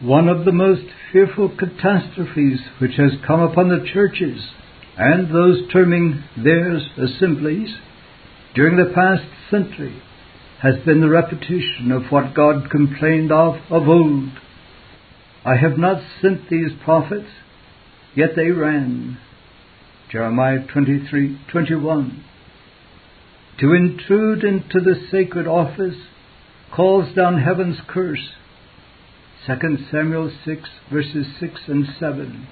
one of the most fearful catastrophes which has come upon the churches and those terming theirs assemblies during the past century has been the repetition of what God complained of old. I have not sent these prophets, yet they ran. Jeremiah 23:21. To intrude into the sacred office calls down heaven's curse. 2 Samuel 6:6-7.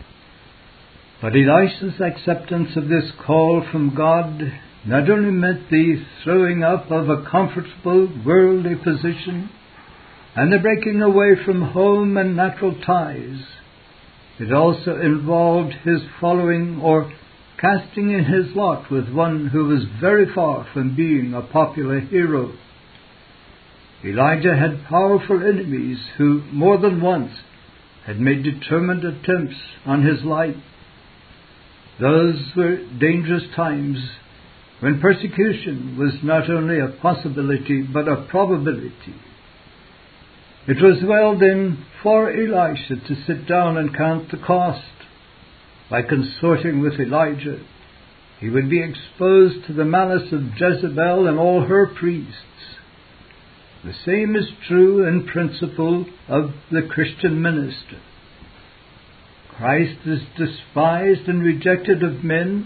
But Elisha's acceptance of this call from God not only meant the throwing up of a comfortable worldly position and the breaking away from home and natural ties, it also involved his following or casting in his lot with one who was very far from being a popular hero. Elijah had powerful enemies who more than once had made determined attempts on his life. Those were dangerous times when persecution was not only a possibility but a probability. It was well then for Elisha to sit down and count the cost. By consorting with Elijah, he would be exposed to the malice of Jezebel and all her priests. The same is true in principle of the Christian minister. Christ is despised and rejected of men,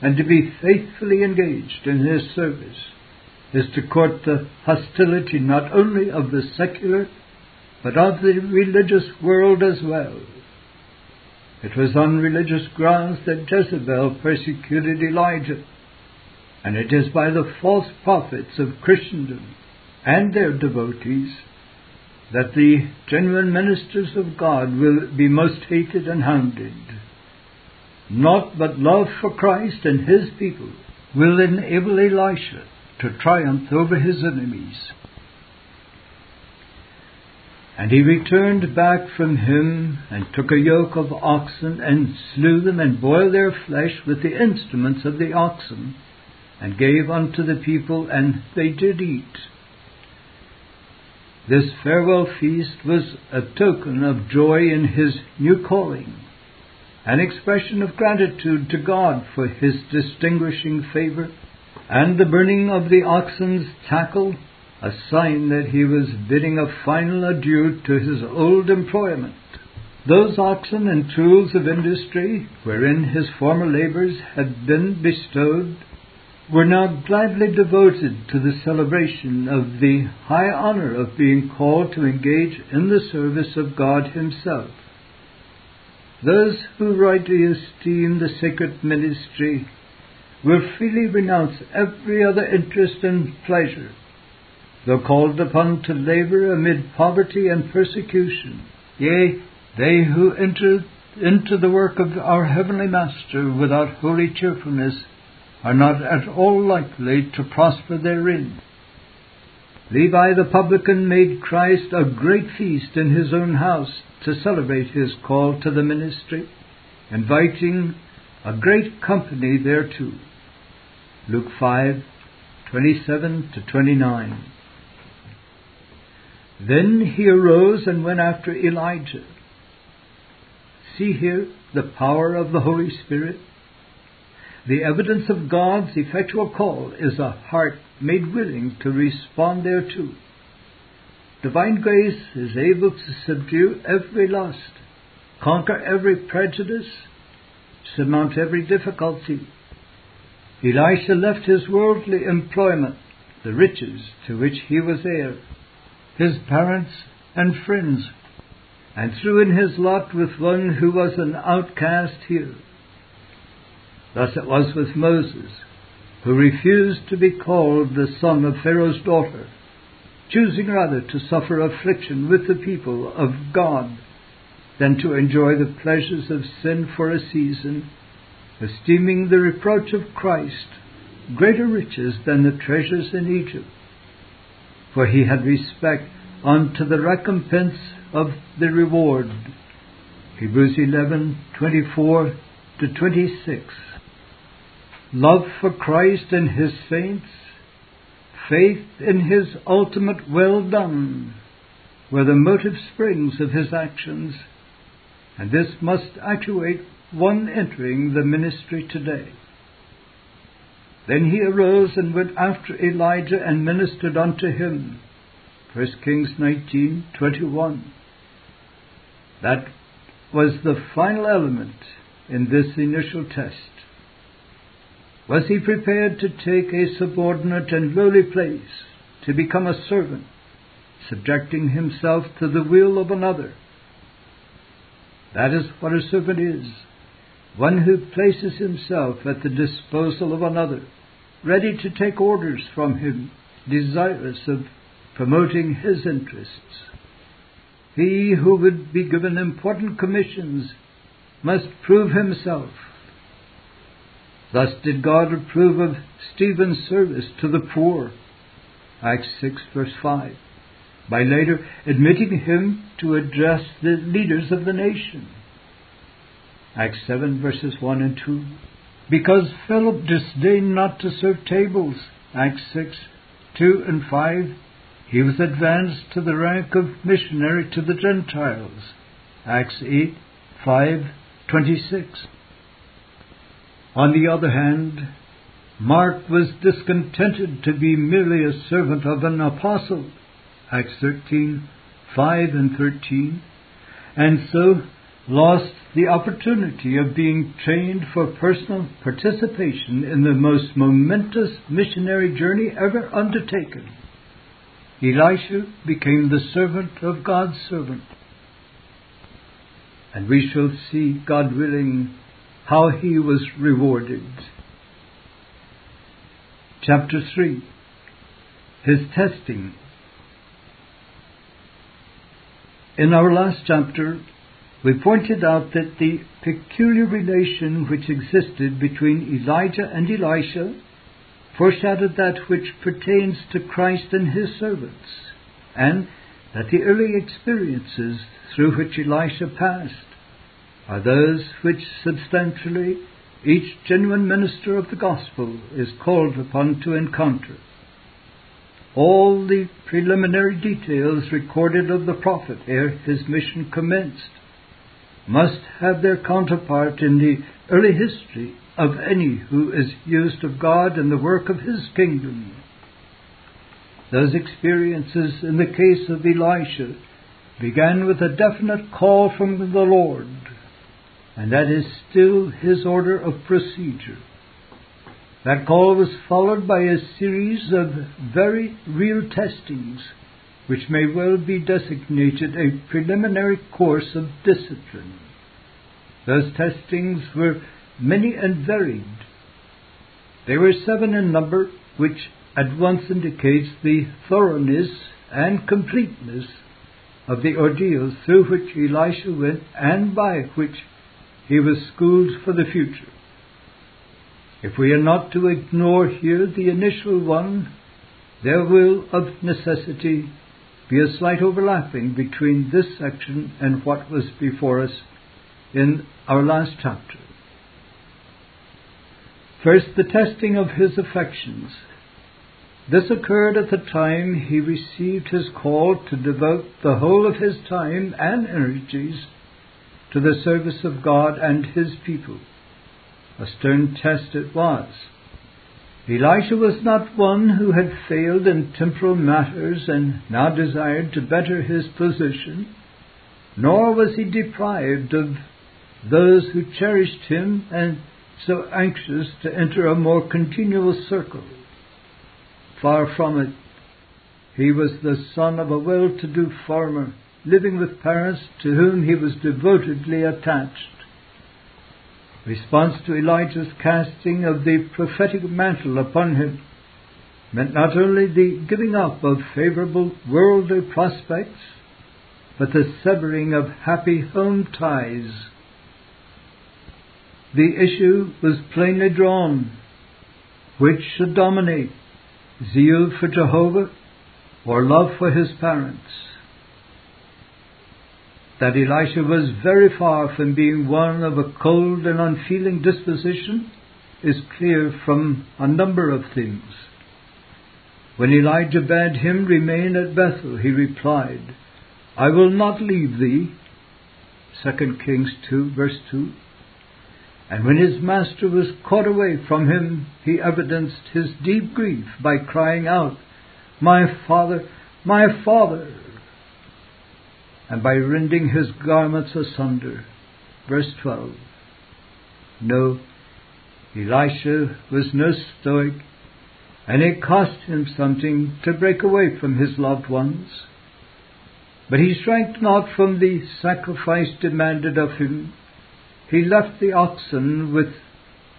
and to be faithfully engaged in his service is to court the hostility not only of the secular, but of the religious world as well. It was on religious grounds that Jezebel persecuted Elijah, and it is by the false prophets of Christendom and their devotees that the genuine ministers of God will be most hated and hounded. Naught but love for Christ and his people will enable Elisha to triumph over his enemies. And he returned back from him, and took a yoke of oxen, and slew them, and boiled their flesh with the instruments of the oxen, and gave unto the people, and they did eat. This farewell feast was a token of joy in his new calling, an expression of gratitude to God for his distinguishing favor, and the burning of the oxen's tackle, a sign that he was bidding a final adieu to his old employment. Those oxen and tools of industry, wherein his former labors had been bestowed, were now gladly devoted to the celebration of the high honor of being called to engage in the service of God himself. Those who rightly esteem the sacred ministry will freely renounce every other interest and pleasure, though called upon to labor amid poverty and persecution. Yea, they who enter into the work of our heavenly Master without holy cheerfulness are not at all likely to prosper therein. Levi the publican made Christ a great feast in his own house to celebrate his call to the ministry, inviting a great company thereto. Luke 5:27-29. Then he arose and went after Elijah. See here the power of the Holy Spirit. The evidence of God's effectual call is a heart made willing to respond thereto. Divine grace is able to subdue every lust, conquer every prejudice, surmount every difficulty. Elisha left his worldly employment, the riches to which he was heir, his parents and friends, and threw in his lot with one who was an outcast here. Thus it was with Moses, who refused to be called the son of Pharaoh's daughter, choosing rather to suffer affliction with the people of God than to enjoy the pleasures of sin for a season, esteeming the reproach of Christ greater riches than the treasures in Egypt, for he had respect unto the recompense of the reward. Hebrews 11:24-26. Love for Christ and his saints, faith in his ultimate well done, were the motive springs of his actions, and this must actuate one entering the ministry today. Then he arose and went after Elijah and ministered unto him. 1 Kings 19:21. That was the final element in this initial test. Was he prepared to take a subordinate and lowly place, to become a servant, subjecting himself to the will of another? That is what a servant is, one who places himself at the disposal of another, ready to take orders from him, desirous of promoting his interests. He who would be given important commissions must prove himself. Thus did God approve of Stephen's service to the poor, Acts 6 verse 5, by later admitting him to address the leaders of the nation, Acts 7 verses 1 and 2. Because Philip disdained not to serve tables, Acts 6, 2 and 5, he was advanced to the rank of missionary to the Gentiles, Acts 8, 5, 26. On the other hand, Mark was discontented to be merely a servant of an apostle, Acts 13, 5 and 13, and so lost the opportunity of being trained for personal participation in the most momentous missionary journey ever undertaken. Elisha became the servant of God's servant. And we shall see, God willing, how he was rewarded. Chapter 3. His testing. In our last chapter, we pointed out that the peculiar relation which existed between Elijah and Elisha foreshadowed that which pertains to Christ and his servants, and that the early experiences through which Elisha passed are those which substantially each genuine minister of the gospel is called upon to encounter. All the preliminary details recorded of the prophet ere his mission commenced must have their counterpart in the early history of any who is used of God in the work of his kingdom. Those experiences in the case of Elisha began with a definite call from the Lord, and that is still his order of procedure. That call was followed by a series of very real testings, which may well be designated a preliminary course of discipline. Those testings were many and varied. They were 7 in number, which at once indicates the thoroughness and completeness of the ordeals through which Elisha went and by which he was schooled for the future. If we are not to ignore here the initial one, there will of necessity be a slight overlapping between this section and what was before us in our last chapter. First, the testing of his affections. This occurred at the time he received his call to devote the whole of his time and energies to the service of God and his people. A stern test it was. Elisha was not one who had failed in temporal matters and now desired to better his position, nor was he deprived of those who cherished him and so anxious to enter a more continual circle. Far from it. He was the son of a well-to-do farmer, living with parents to whom he was devotedly attached. Response to Elijah's casting of the prophetic mantle upon him meant not only the giving up of favorable worldly prospects, but the severing of happy home ties. The issue was plainly drawn. Which should dominate, zeal for Jehovah or love for his parents? That Elisha was very far from being one of a cold and unfeeling disposition is clear from a number of things. When Elijah bade him remain at Bethel, he replied, I will not leave thee. 2 Kings 2 verse 2. And when his master was caught away from him, he evidenced his deep grief by crying out, "My father, my father," and by rending his garments asunder. Verse 12. No, Elisha was no stoic, and it cost him something to break away from his loved ones. But he shrank not from the sacrifice demanded of him. He left the oxen with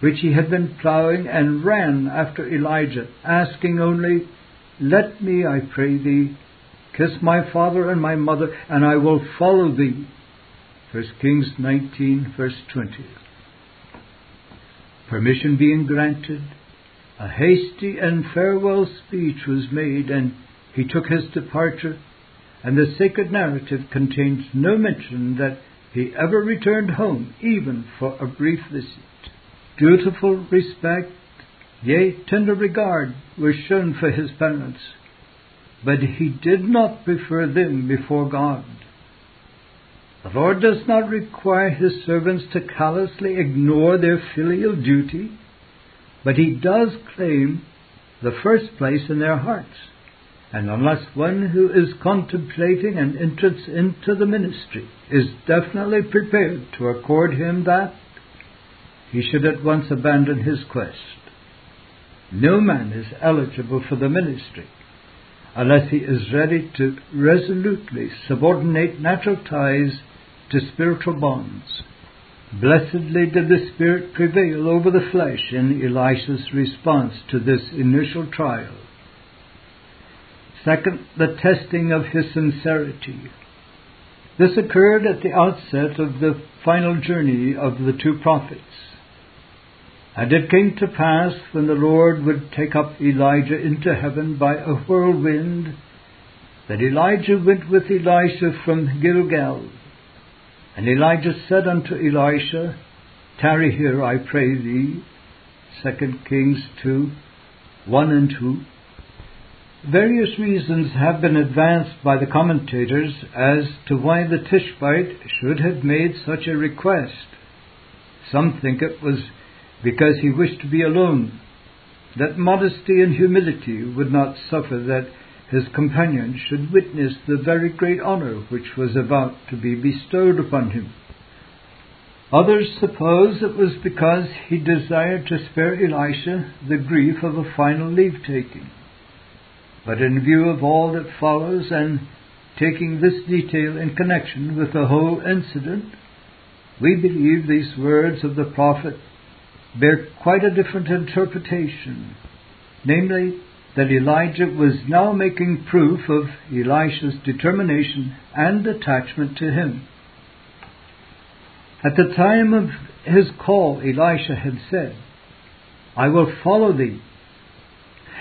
which he had been ploughing and ran after Elijah, asking only, "Let me, I pray thee, kiss my father and my mother, and I will follow thee." 1 Kings 19, verse 20. Permission being granted, a hasty and farewell speech was made, and he took his departure, and the sacred narrative contains no mention that he ever returned home, even for a brief visit. Dutiful respect, yea, tender regard was shown for his parents, but he did not prefer them before God. The Lord does not require his servants to callously ignore their filial duty, but he does claim the first place in their hearts. And unless one who is contemplating an entrance into the ministry is definitely prepared to accord him that, he should at once abandon his quest. No man is eligible for the ministry unless he is ready to resolutely subordinate natural ties to spiritual bonds. Blessedly did the Spirit prevail over the flesh in Elisha's response to this initial trial. Second, the testing of his sincerity. This occurred at the outset of the final journey of the two prophets. And it came to pass, when the Lord would take up Elijah into heaven by a whirlwind, that Elijah went with Elisha from Gilgal. And Elijah said unto Elisha, "Tarry here, I pray thee." 2 Kings 2, 1 and 2. Various reasons have been advanced by the commentators as to why the Tishbite should have made such a request. Some think it was because he wished to be alone, that modesty and humility would not suffer that his companion should witness the very great honor which was about to be bestowed upon him. Others suppose it was because he desired to spare Elisha the grief of a final leave-taking. But in view of all that follows, and taking this detail in connection with the whole incident, we believe these words of the prophet bear quite a different interpretation, namely that Elijah was now making proof of Elisha's determination and attachment to him. At the time of his call, Elisha had said, "I will follow thee,"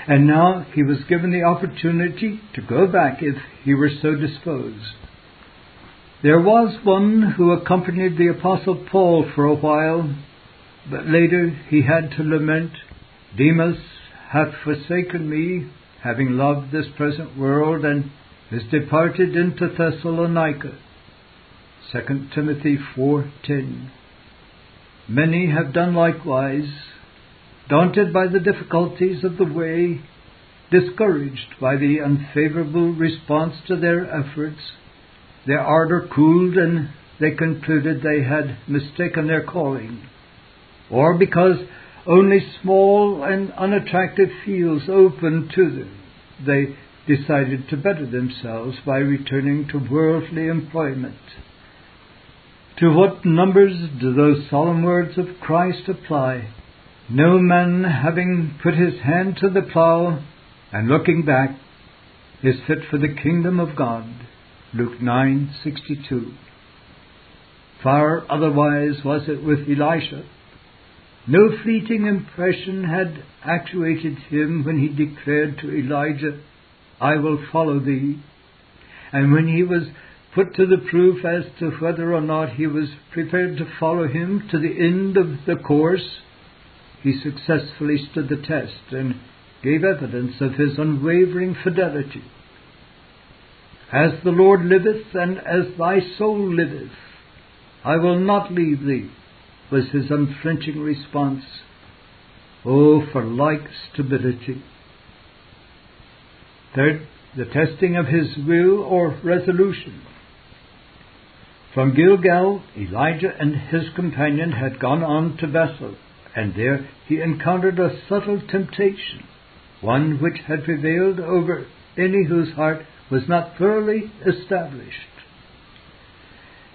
and now he was given the opportunity to go back if he were so disposed. There was one who accompanied the Apostle Paul for a while, but later he had to lament, "Demas hath forsaken me, having loved this present world, and is departed into Thessalonica." 2 Timothy 4:10. Many have done likewise, daunted by the difficulties of the way, discouraged by the unfavorable response to their efforts. Their ardor cooled, and they concluded they had mistaken their calling, or because only small and unattractive fields opened to them, they decided to better themselves by returning to worldly employment. To what numbers do those solemn words of Christ apply? "No man, having put his hand to the plough and looking back, is fit for the kingdom of God." Luke 9:62. Far otherwise was it with Elisha. No fleeting impression had actuated him when he declared to Elijah, "I will follow thee." And when he was put to the proof as to whether or not he was prepared to follow him to the end of the course, he successfully stood the test and gave evidence of his unwavering fidelity. As the Lord liveth, and as thy soul liveth, I will not leave thee, was his unflinching response. Oh, for like stability. Third, the testing of his will or resolution. From Gilgal, Elijah and his companion had gone on to Bethel, and there he encountered a subtle temptation, one which had prevailed over any whose heart was not thoroughly established.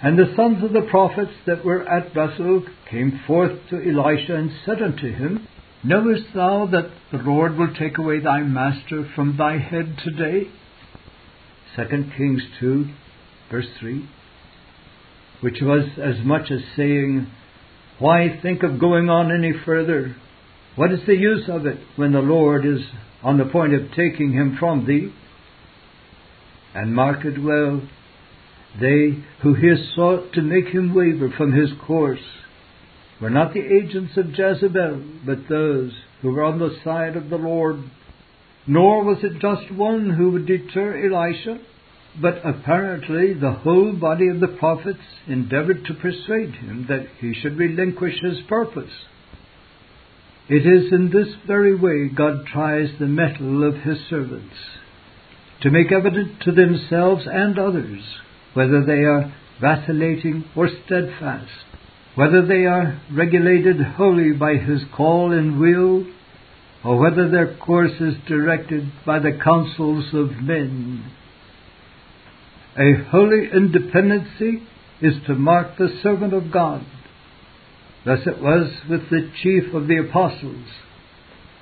And the sons of the prophets that were at Bethel came forth to Elisha and said unto him, Knowest thou that the Lord will take away thy master from thy head today? 2 Kings 2:3, which was as much as saying, Why think of going on any further? What is the use of it when the Lord is on the point of taking him from thee? And mark it well, they who here sought to make him waver from his course were not the agents of Jezebel, but those who were on the side of the Lord. Nor was it just one who would deter Elisha, but apparently the whole body of the prophets endeavored to persuade him that he should relinquish his purpose. It is in this very way God tries the mettle of his servants, to make evident to themselves and others whether they are vacillating or steadfast, whether they are regulated wholly by his call and will, or whether their course is directed by the counsels of men. A holy independency is to mark the servant of God. Thus it was with the chief of the apostles.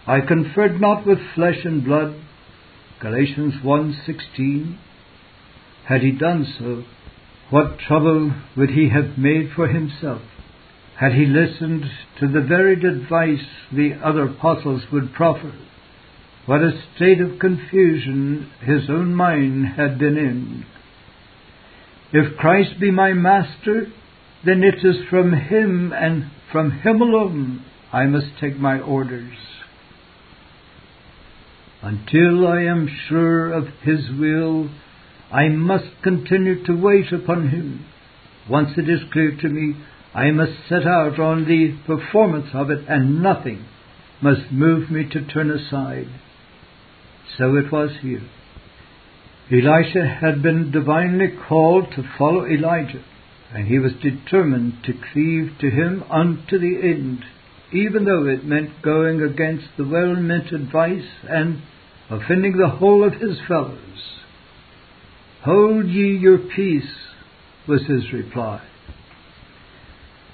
I conferred not with flesh and blood, Galatians 1:16. Had he done so, what trouble would he have made for himself? Had he listened to the varied advice the other apostles would proffer, what a state of confusion his own mind had been in. If Christ be my master, then it is from him and from him alone I must take my orders. Until I am sure of his will, I must continue to wait upon him. Once it is clear to me, I must set out on the performance of it, and nothing must move me to turn aside. So it was here. Elisha had been divinely called to follow Elijah, and he was determined to cleave to him unto the end, even though it meant going against the well-meant advice and offending the whole of his fellows. Hold ye your peace, was his reply.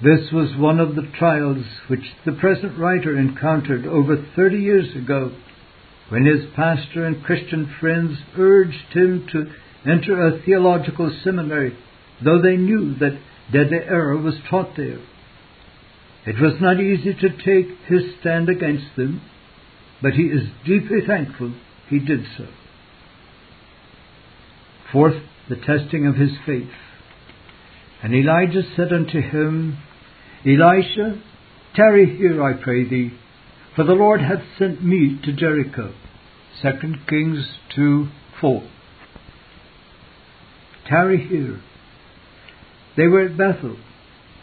This was one of the trials which the present writer encountered over 30 years ago, when his pastor and Christian friends urged him to enter a theological seminary, though they knew that deadly error was taught there. It was not easy to take his stand against them, but he is deeply thankful he did so. Fourth, the testing of his faith. And Elijah said unto him, Elisha, tarry here, I pray thee, for the Lord hath sent me to Jericho. 2 Kings 2:4. Tarry here. They were at Bethel,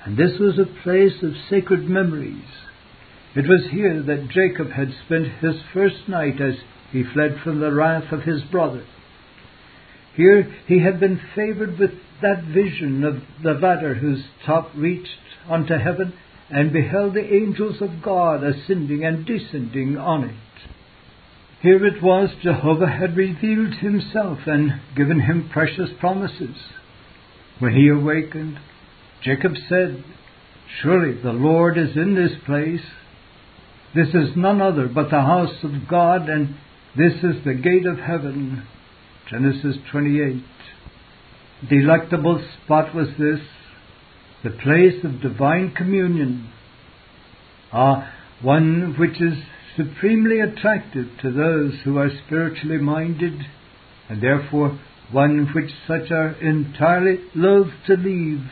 and this was a place of sacred memories. It was here that Jacob had spent his first night as he fled from the wrath of his brother. Here he had been favored with that vision of the ladder whose top reached unto heaven and beheld the angels of God ascending and descending on it. Here it was Jehovah had revealed himself and given him precious promises. When he awakened, Jacob said, Surely the Lord is in this place. This is none other but the house of God, and this is the gate of heaven. Genesis 28. Delectable spot was this, the place of divine communion. One which is supremely attractive to those who are spiritually minded, and therefore one which such are entirely loath to leave.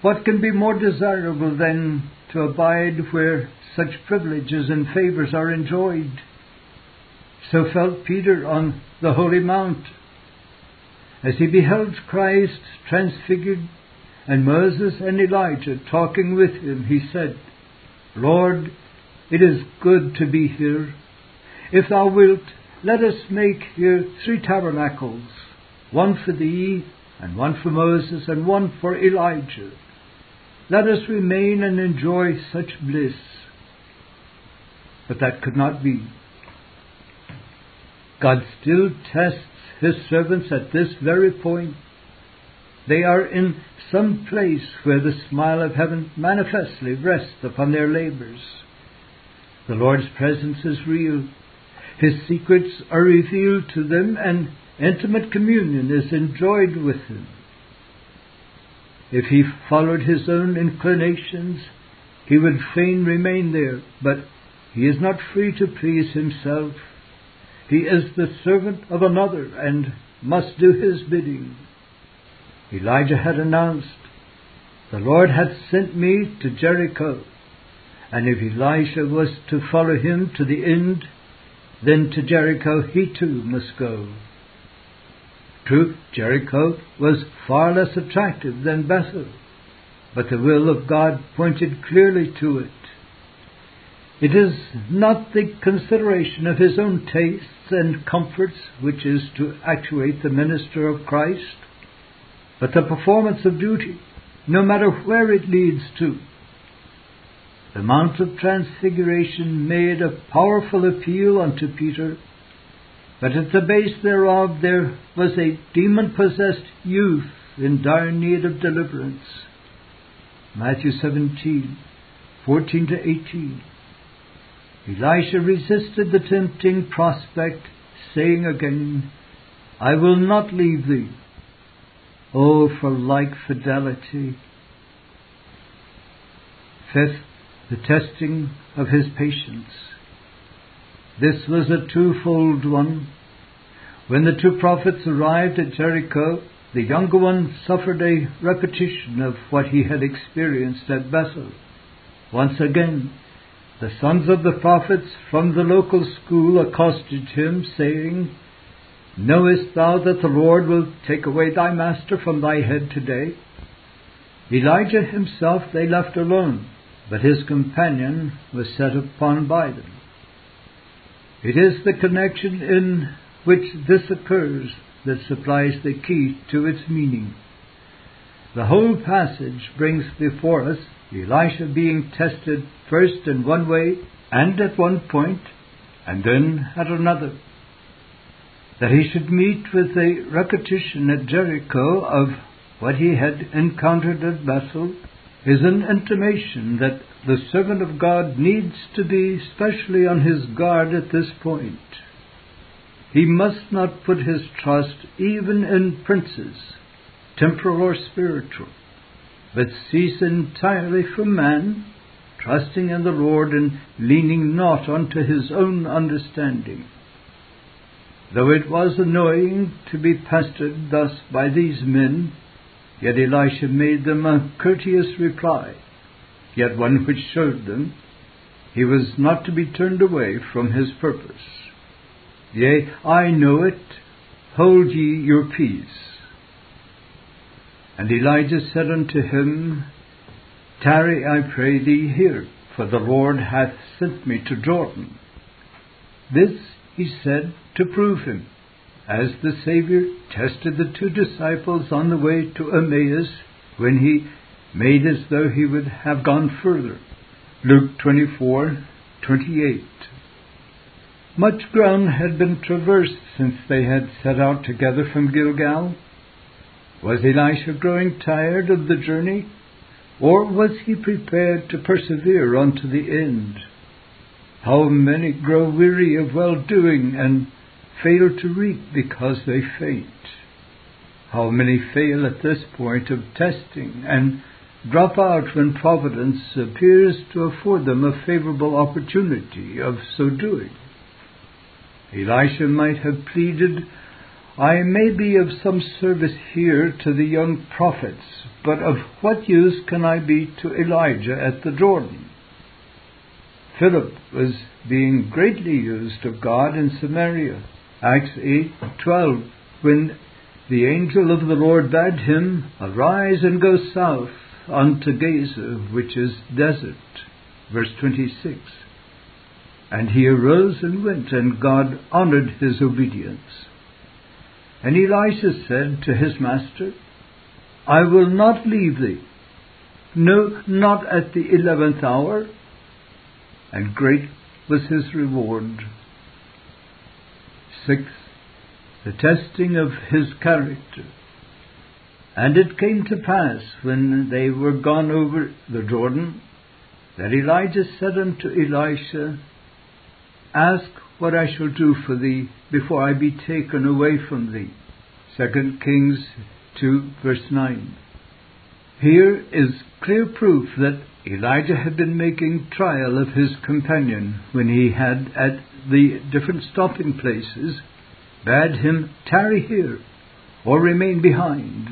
What can be more desirable than to abide where such privileges and favors are enjoyed? So felt Peter on the Holy Mount. as he beheld Christ transfigured and Moses and Elijah talking with him, he said, "Lord, it is good to be here. If thou wilt, let us make here 3 tabernacles, one for thee, and one for Moses, and one for Elijah. Let us remain and enjoy such bliss." But that could not be. God still tests His servants at this very point. They are in some place where the smile of heaven manifestly rests upon their labors. The Lord's presence is real. His secrets are revealed to them, and intimate communion is enjoyed with Him. If he followed his own inclinations, he would fain remain there, but he is not free to please himself. He is the servant of another and must do his bidding. Elijah had announced, "The Lord hath sent me to Jericho," and if Elisha was to follow him to the end, then to Jericho he too must go. True, Jericho was far less attractive than Bethel, but the will of God pointed clearly to it. It is not the consideration of his own tastes and comforts which is to actuate the minister of Christ, but the performance of duty, no matter where it leads to. The Mount of Transfiguration made a powerful appeal unto Peter, but at the base thereof there was a demon-possessed youth in dire need of deliverance. Matthew 17:14-18. Elisha resisted the tempting prospect, saying again, "I will not leave thee." Oh, for like fidelity! Fifth, the testing of his patience. This was a twofold one. When the 2 prophets arrived at Jericho, the younger one suffered a repetition of what he had experienced at Bethel. Once again, the sons of the prophets from the local school accosted him, saying, "Knowest thou that the Lord will take away thy master from thy head today?" Elijah himself they left alone, but his companion was set upon by them. It is the connection in which this occurs that supplies the key to its meaning. The whole passage brings before us Elisha being tested first in one way and at one point, and then at another. That he should meet with a repetition at Jericho of what he had encountered at Bethel is an intimation that the servant of God needs to be specially on his guard at this point. He must not put his trust even in princes, temporal or spiritual, but cease entirely from man, trusting in the Lord and leaning not unto his own understanding. Though it was annoying to be pestered thus by these men, yet Elisha made them a courteous reply, yet one which showed them he was not to be turned away from his purpose. "Yea, I know it, hold ye your peace." And Elijah said unto him, "Tarry, I pray thee, here, for the Lord hath sent me to Jordan." This he said to prove him, as the Savior tested the 2 disciples on the way to Emmaus when he made as though he would have gone further. Luke 24:28. Much ground had been traversed since they had set out together from Gilgal. Was Elisha growing tired of the journey, or was he prepared to persevere unto the end? How many grow weary of well-doing and fail to reap because they faint. How many fail at this point of testing and drop out when providence appears to afford them a favorable opportunity of so doing. Elisha might have pleaded, "I may be of some service here to the young prophets, but of what use can I be to Elijah at the Jordan?" Philip was being greatly used of God in Samaria, Acts 8:12, when The angel of the Lord bade him, Arise and go south unto Gezer, which is desert. Verse 26. And he arose and went, and God honored his obedience. And Elisha said to his master, I will not leave thee, no, not at the 11th hour. And great was his reward. 6. The testing of his character. And it came to pass, when they were gone over the Jordan, that Elijah said unto Elisha, Ask what I shall do for thee before I be taken away from thee. 2 Kings 2 verse 9. Here is clear proof that Elijah had been making trial of his companion when he had, at the different stopping places, bade him tarry here or remain behind.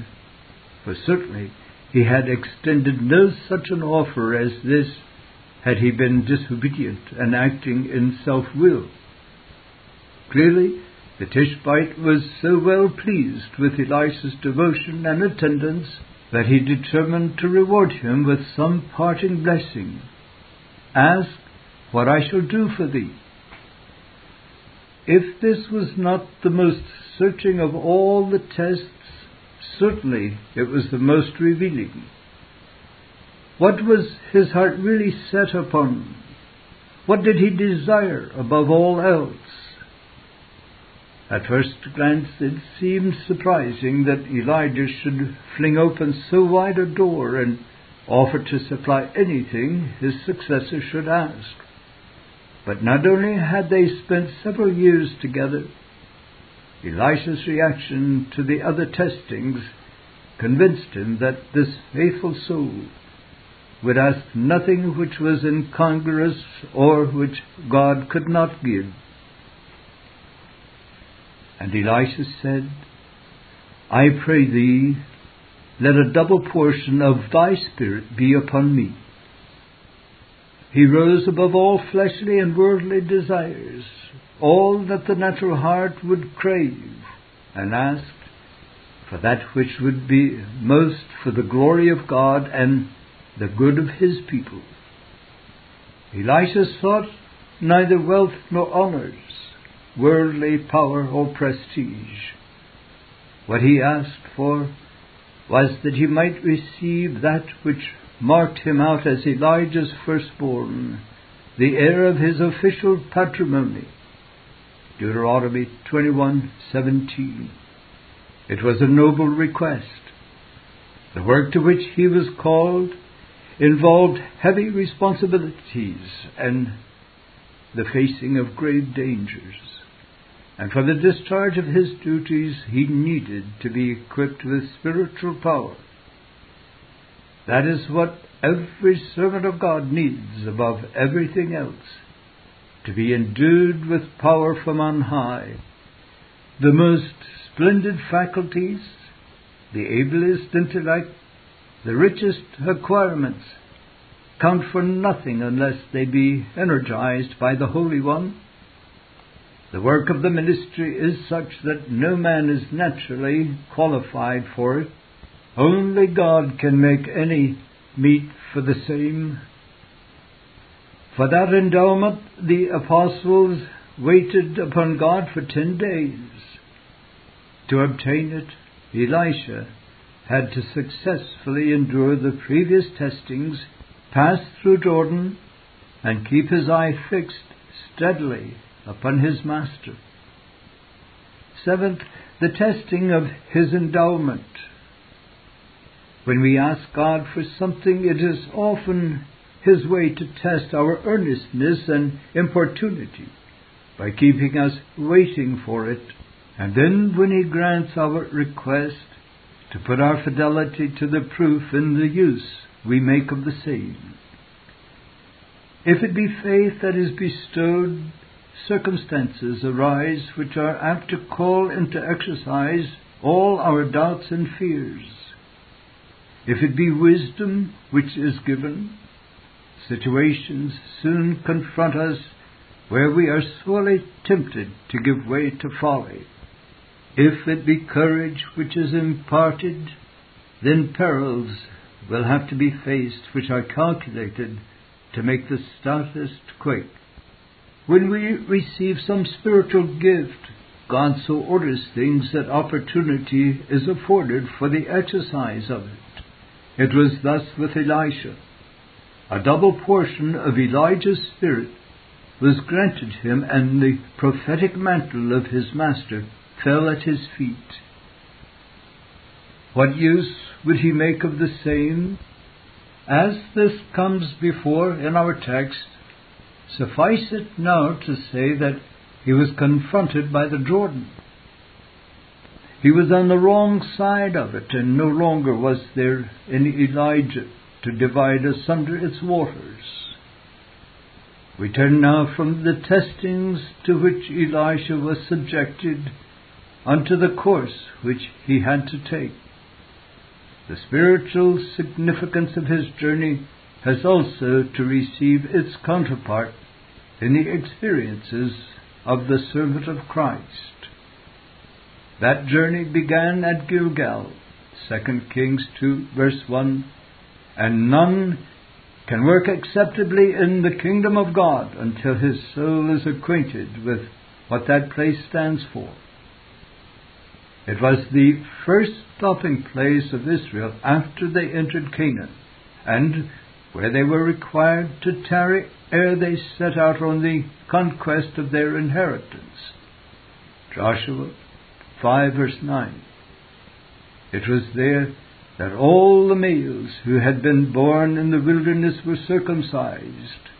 For certainly he had extended no such an offer as this had he been disobedient and acting in self-will. Clearly, the Tishbite was so well pleased with Elisha's devotion and attendance that he determined to reward him with some parting blessing. Ask what I shall do for thee. If this was not the most searching of all the tests, certainly it was the most revealing. What was his heart really set upon? What did he desire above all else? At first glance, it seemed surprising that Elijah should fling open so wide a door and offer to supply anything his successor should ask. But not only had they spent several years together, Elisha's reaction to the other testings convinced him that this faithful soul would ask nothing which was incongruous or which God could not give. And Elisha said, I pray thee, let a double portion of thy spirit be upon me. He rose above all fleshly and worldly desires, all that the natural heart would crave, and asked for that which would be most for the glory of God and the good of his people. Elisha sought neither wealth nor honors, worldly power or prestige. What he asked for was that he might receive that which marked him out as Elijah's firstborn, the heir of his official patrimony. Deuteronomy 21:17. It was a noble request. The work to which he was called involved heavy responsibilities and the facing of grave dangers. And for the discharge of his duties, he needed to be equipped with spiritual power. That is what every servant of God needs above everything else, to be endued with power from on high. The most splendid faculties, the ablest intellect, the richest acquirements, count for nothing unless they be energized by the Holy One. The work of the ministry is such that no man is naturally qualified for it. Only God can make any meet for the same. For that endowment, the apostles waited upon God for 10 days. To obtain it, Elisha had to successfully endure the previous testings, pass through Jordan, and keep his eye fixed steadily upon his master. 7th, the testing of his endowment. When we ask God for something, it is often His way to test our earnestness and importunity by keeping us waiting for it, and then when He grants our request, to put our fidelity to the proof in the use we make of the same. If it be faith that is bestowed, circumstances arise which are apt to call into exercise all our doubts and fears. If it be wisdom which is given, situations soon confront us where we are sorely tempted to give way to folly. If it be courage which is imparted, then perils will have to be faced which are calculated to make the stoutest quake. When we receive some spiritual gift, God so orders things that opportunity is afforded for the exercise of it. It was thus with Elisha. A double portion of Elijah's spirit was granted him, and the prophetic mantle of his master fell at his feet. What use would he make of the same? As this comes before in our text, suffice it now to say that he was confronted by the Jordan. He was on the wrong side of it, and no longer was there in Elijah to divide asunder its waters. We turn now from the testings to which Elisha was subjected unto the course which he had to take. The spiritual significance of his journey has also to receive its counterpart in the experiences of the servant of Christ. That journey began at Gilgal, 2 Kings 2, verse 1, and none can work acceptably in the kingdom of God until his soul is acquainted with what that place stands for. It was the first stopping place of Israel after they entered Canaan, and where they were required to tarry ere they set out on the conquest of their inheritance. Joshua 5 verse 9. It was there that all the males who had been born in the wilderness were circumcised.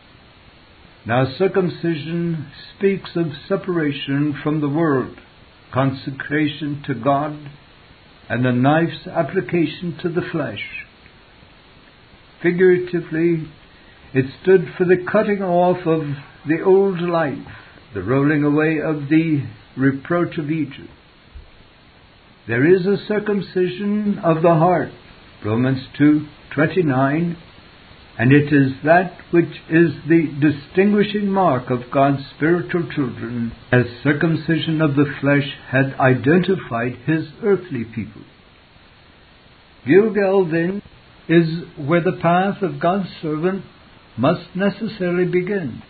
Now circumcision speaks of separation from the world, consecration to God, and the knife's application to the flesh. Figuratively, it stood for the cutting off of the old life, the rolling away of the reproach of Egypt. There is a circumcision of the heart, Romans 2:29, and it is that which is the distinguishing mark of God's spiritual children, as circumcision of the flesh had identified his earthly people. Gilgal, then, is where the path of God's servant must necessarily begin,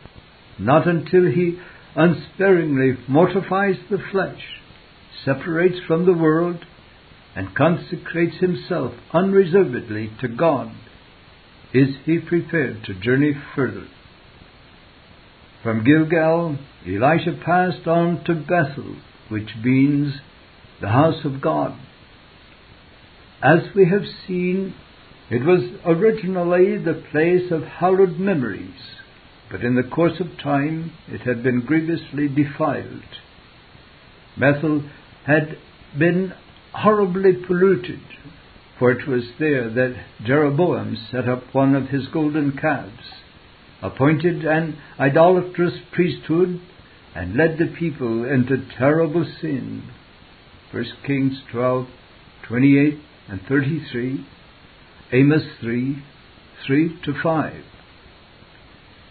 not until he unsparingly mortifies the flesh, separates from the world, and consecrates himself unreservedly to God, is he prepared to journey further. From Gilgal, Elisha passed on to Bethel, which means the house of God. As we have seen, it was originally the place of hallowed memories, but in the course of time it had been grievously defiled. Bethel had been horribly polluted, for it was there that Jeroboam set up one of his golden calves, appointed an idolatrous priesthood, and led the people into terrible sin. 1 Kings 12, 28 and 33. Amos 3, 3-5.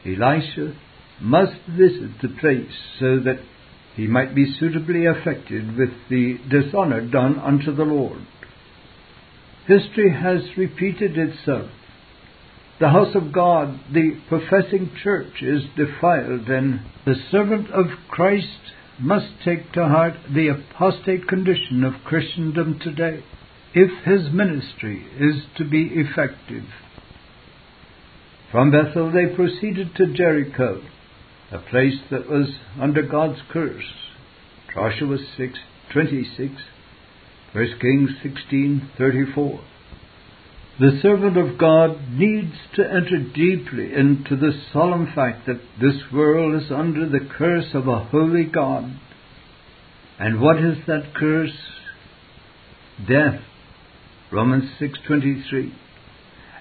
Elisha must visit the place so that he might be suitably affected with the dishonor done unto the Lord. History has repeated itself. The house of God, the professing church, is defiled, and the servant of Christ must take to heart the apostate condition of Christendom today, if his ministry is to be effective. From Bethel they proceeded to Jericho, a place that was under God's curse. Joshua 6:26, 1 Kings 16:34. The servant of God needs to enter deeply into the solemn fact that this world is under the curse of a holy God. And what is that curse? Death. Romans 6:23.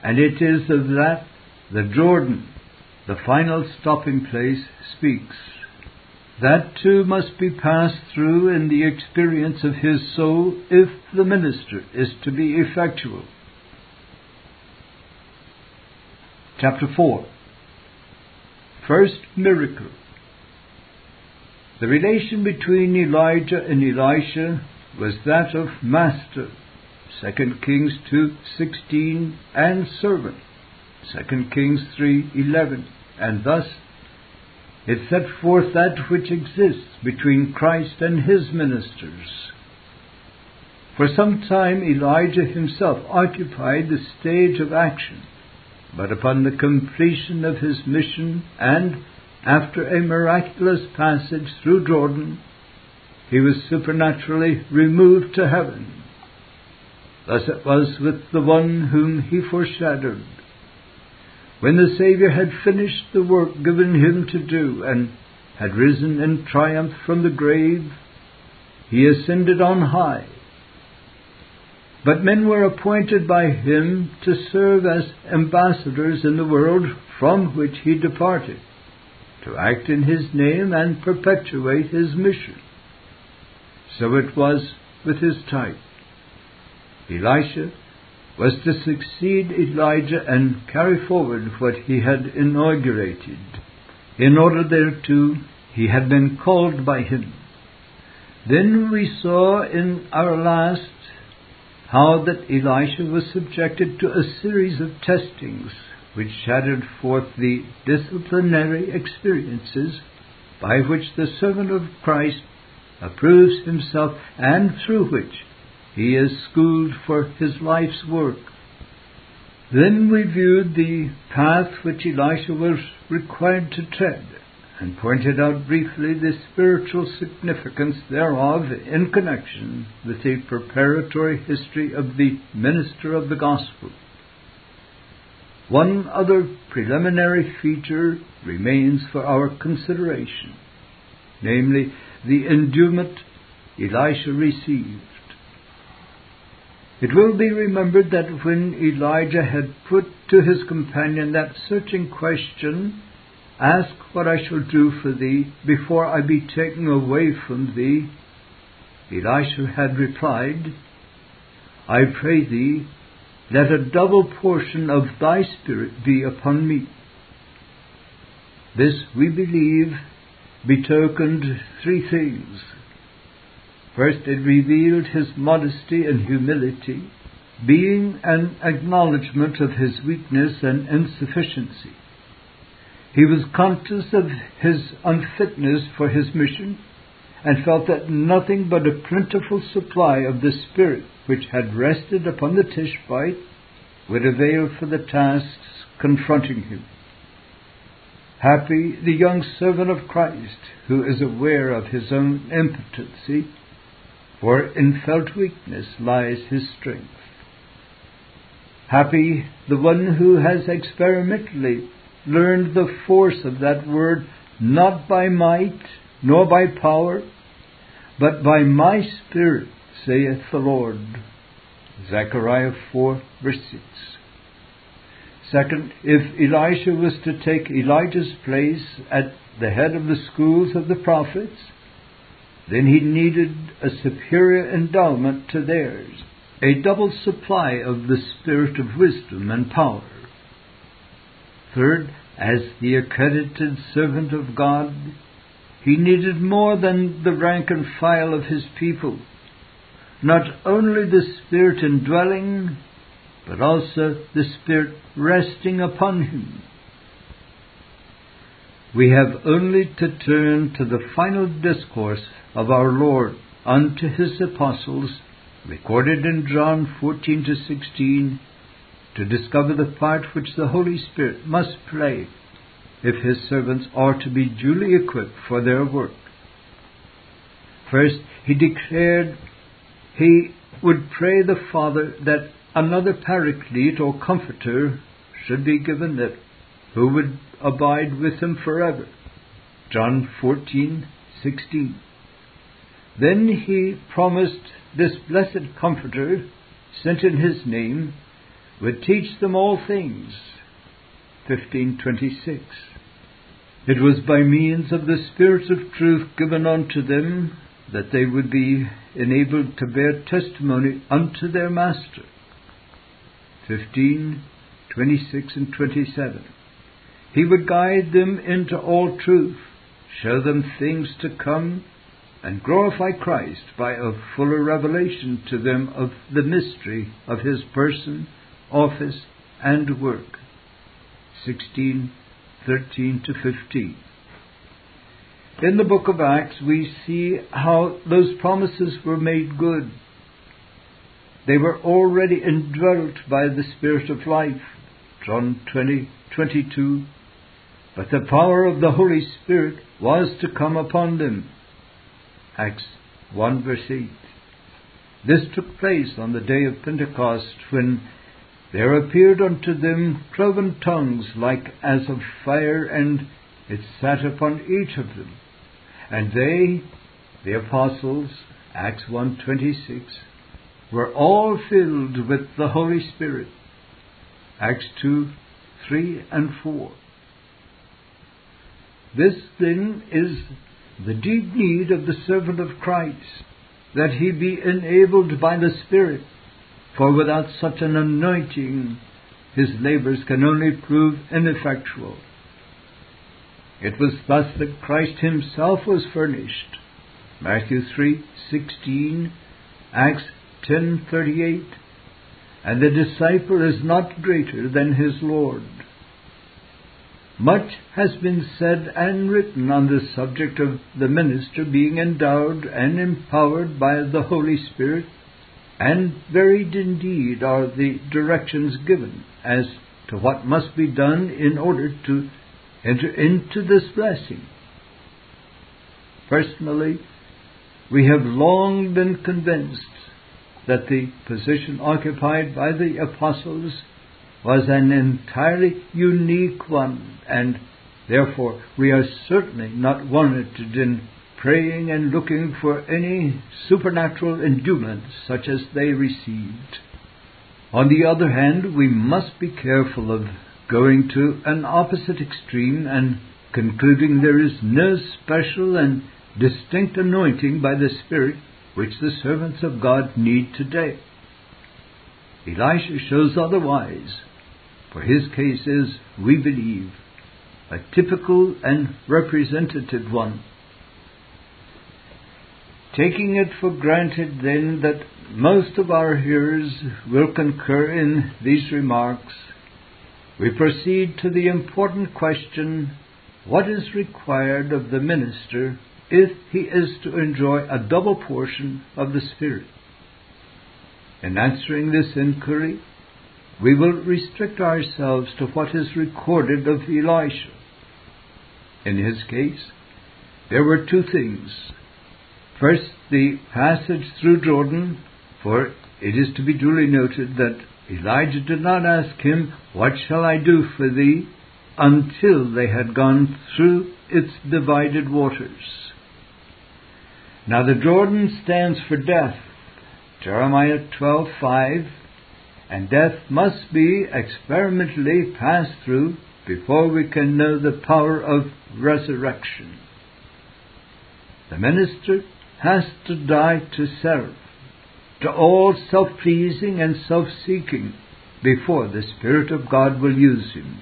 And it is of that the Jordan, the final stopping place, speaks. That too must be passed through in the experience of his soul if the minister is to be effectual. Chapter 4. First Miracle. The relation between Elijah and Elisha was that of master, 2 Kings 2:16, and servant, 2 Kings 3:11, and thus it set forth that which exists between Christ and his ministers. For some time Elijah himself occupied the stage of action, but upon the completion of his mission and after a miraculous passage through Jordan, he was supernaturally removed to heaven. Thus it was with the one whom he foreshadowed. When the Savior had finished the work given him to do and had risen in triumph from the grave, he ascended on high. But men were appointed by him to serve as ambassadors in the world from which he departed, to act in his name and perpetuate his mission. So it was with his type. Elisha was to succeed Elijah and carry forward what he had inaugurated. In order thereto, he had been called by him. Then we saw in our last how that Elisha was subjected to a series of testings which shadowed forth the disciplinary experiences by which the servant of Christ approves himself and through which he is schooled for his life's work. Then we viewed the path which Elisha was required to tread and pointed out briefly the spiritual significance thereof in connection with the preparatory history of the minister of the gospel. One other preliminary feature remains for our consideration, namely the endowment Elisha received. It will be remembered that when Elijah had put to his companion that searching question, "Ask what I shall do for thee before I be taken away from thee," Elisha had replied, "I pray thee, let a double portion of thy spirit be upon me." This, we believe, betokened three things. First, it revealed his modesty and humility, being an acknowledgment of his weakness and insufficiency. He was conscious of his unfitness for his mission and felt that nothing but a plentiful supply of the Spirit which had rested upon the Tishbite would avail for the tasks confronting him. Happy the young servant of Christ who is aware of his own impotency, for in felt weakness lies his strength. Happy the one who has experimentally learned the force of that word, "not by might nor by power, but by my Spirit, saith the Lord." Zechariah 4:6. Second, if Elisha was to take Elijah's place at the head of the schools of the prophets, then he needed a superior endowment to theirs, a double supply of the spirit of wisdom and power. Third, as the accredited servant of God, he needed more than the rank and file of his people, not only the Spirit indwelling, but also the Spirit resting upon him. We have only to turn to the final discourse of our Lord unto his apostles, recorded in John 14:16, to discover the part which the Holy Spirit must play if his servants are to be duly equipped for their work. First, he declared he would pray the Father that another paraclete or comforter should be given, that who would abide with him forever. John 14:16. Then he promised this blessed comforter, sent in his name, would teach them all things. 15:26. It was by means of the Spirit of truth given unto them that they would be enabled to bear testimony unto their Master. 15:26 and 27. He would guide them into all truth, show them things to come, and glorify Christ by a fuller revelation to them of the mystery of his person, office, and work. 16:13-15. In the book of Acts, we see how those promises were made good. They were already indwelt by the Spirit of life, John 20:22. But the power of the Holy Spirit was to come upon them, Acts 1:8. This took place on the day of Pentecost, when there appeared unto them cloven tongues like as of fire, and it sat upon each of them. And they, the apostles, Acts 1:26, were all filled with the Holy Spirit, Acts 2:3-4. This then is the deep need of the servant of Christ, that he be enabled by the Spirit, for without such an anointing his labors can only prove ineffectual. It was thus that Christ himself was furnished, Matthew 3:16, Acts 10:38, and the disciple is not greater than his Lord. Much has been said and written on the subject of the minister being endowed and empowered by the Holy Spirit, and varied indeed are the directions given as to what must be done in order to enter into this blessing. Personally, we have long been convinced that the position occupied by the apostles was an entirely unique one, and therefore we are certainly not warranted in praying and looking for any supernatural endowment such as they received. On the other hand, we must be careful of going to an opposite extreme and concluding there is no special and distinct anointing by the Spirit which the servants of God need today. Elisha shows otherwise, for his case is, we believe, a typical and representative one. Taking it for granted, then, that most of our hearers will concur in these remarks, we proceed to the important question, what is required of the minister if he is to enjoy a double portion of the Spirit? In answering this inquiry, we will restrict ourselves to what is recorded of Elisha. In his case, there were two things. First, the passage through Jordan, for it is to be duly noted that Elijah did not ask him, "What shall I do for thee?" until they had gone through its divided waters. Now the Jordan stands for death, Jeremiah 12:5, and death must be experimentally passed through before we can know the power of resurrection. The minister has to die to self, to all self-pleasing and self-seeking, before the Spirit of God will use him.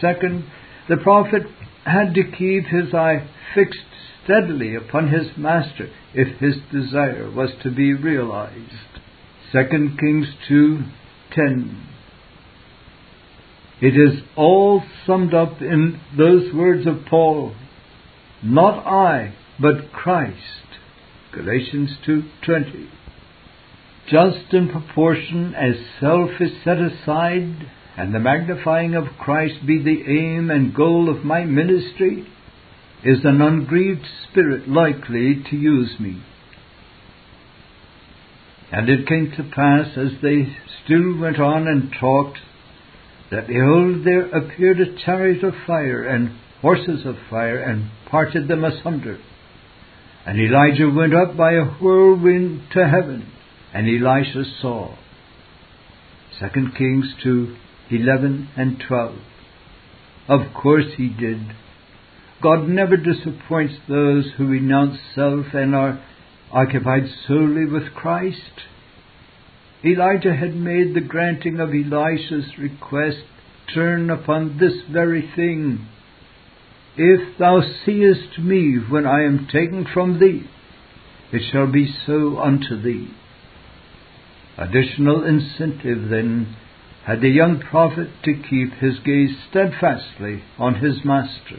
Second, the prophet had to keep his eye fixed steadily upon his master if his desire was to be realized. 2 Kings 2:10. It is all summed up in those words of Paul, "Not I, but Christ," Galatians 2:20. Just in proportion as self is set aside and the magnifying of Christ be the aim and goal of my ministry, is an ungrieved spirit likely to use me. And it came to pass, as they still went on and talked, that behold, there appeared a chariot of fire and horses of fire, and parted them asunder. And Elijah went up by a whirlwind to heaven, and Elisha saw. 2 Kings 2:11-12. Of course he did. God never disappoints those who renounce self and are occupied solely with Christ. Elijah had made the granting of Elisha's request turn upon this very thing. If thou seest me when I am taken from thee, it shall be so unto thee. Additional incentive then had the young prophet to keep his gaze steadfastly on his master.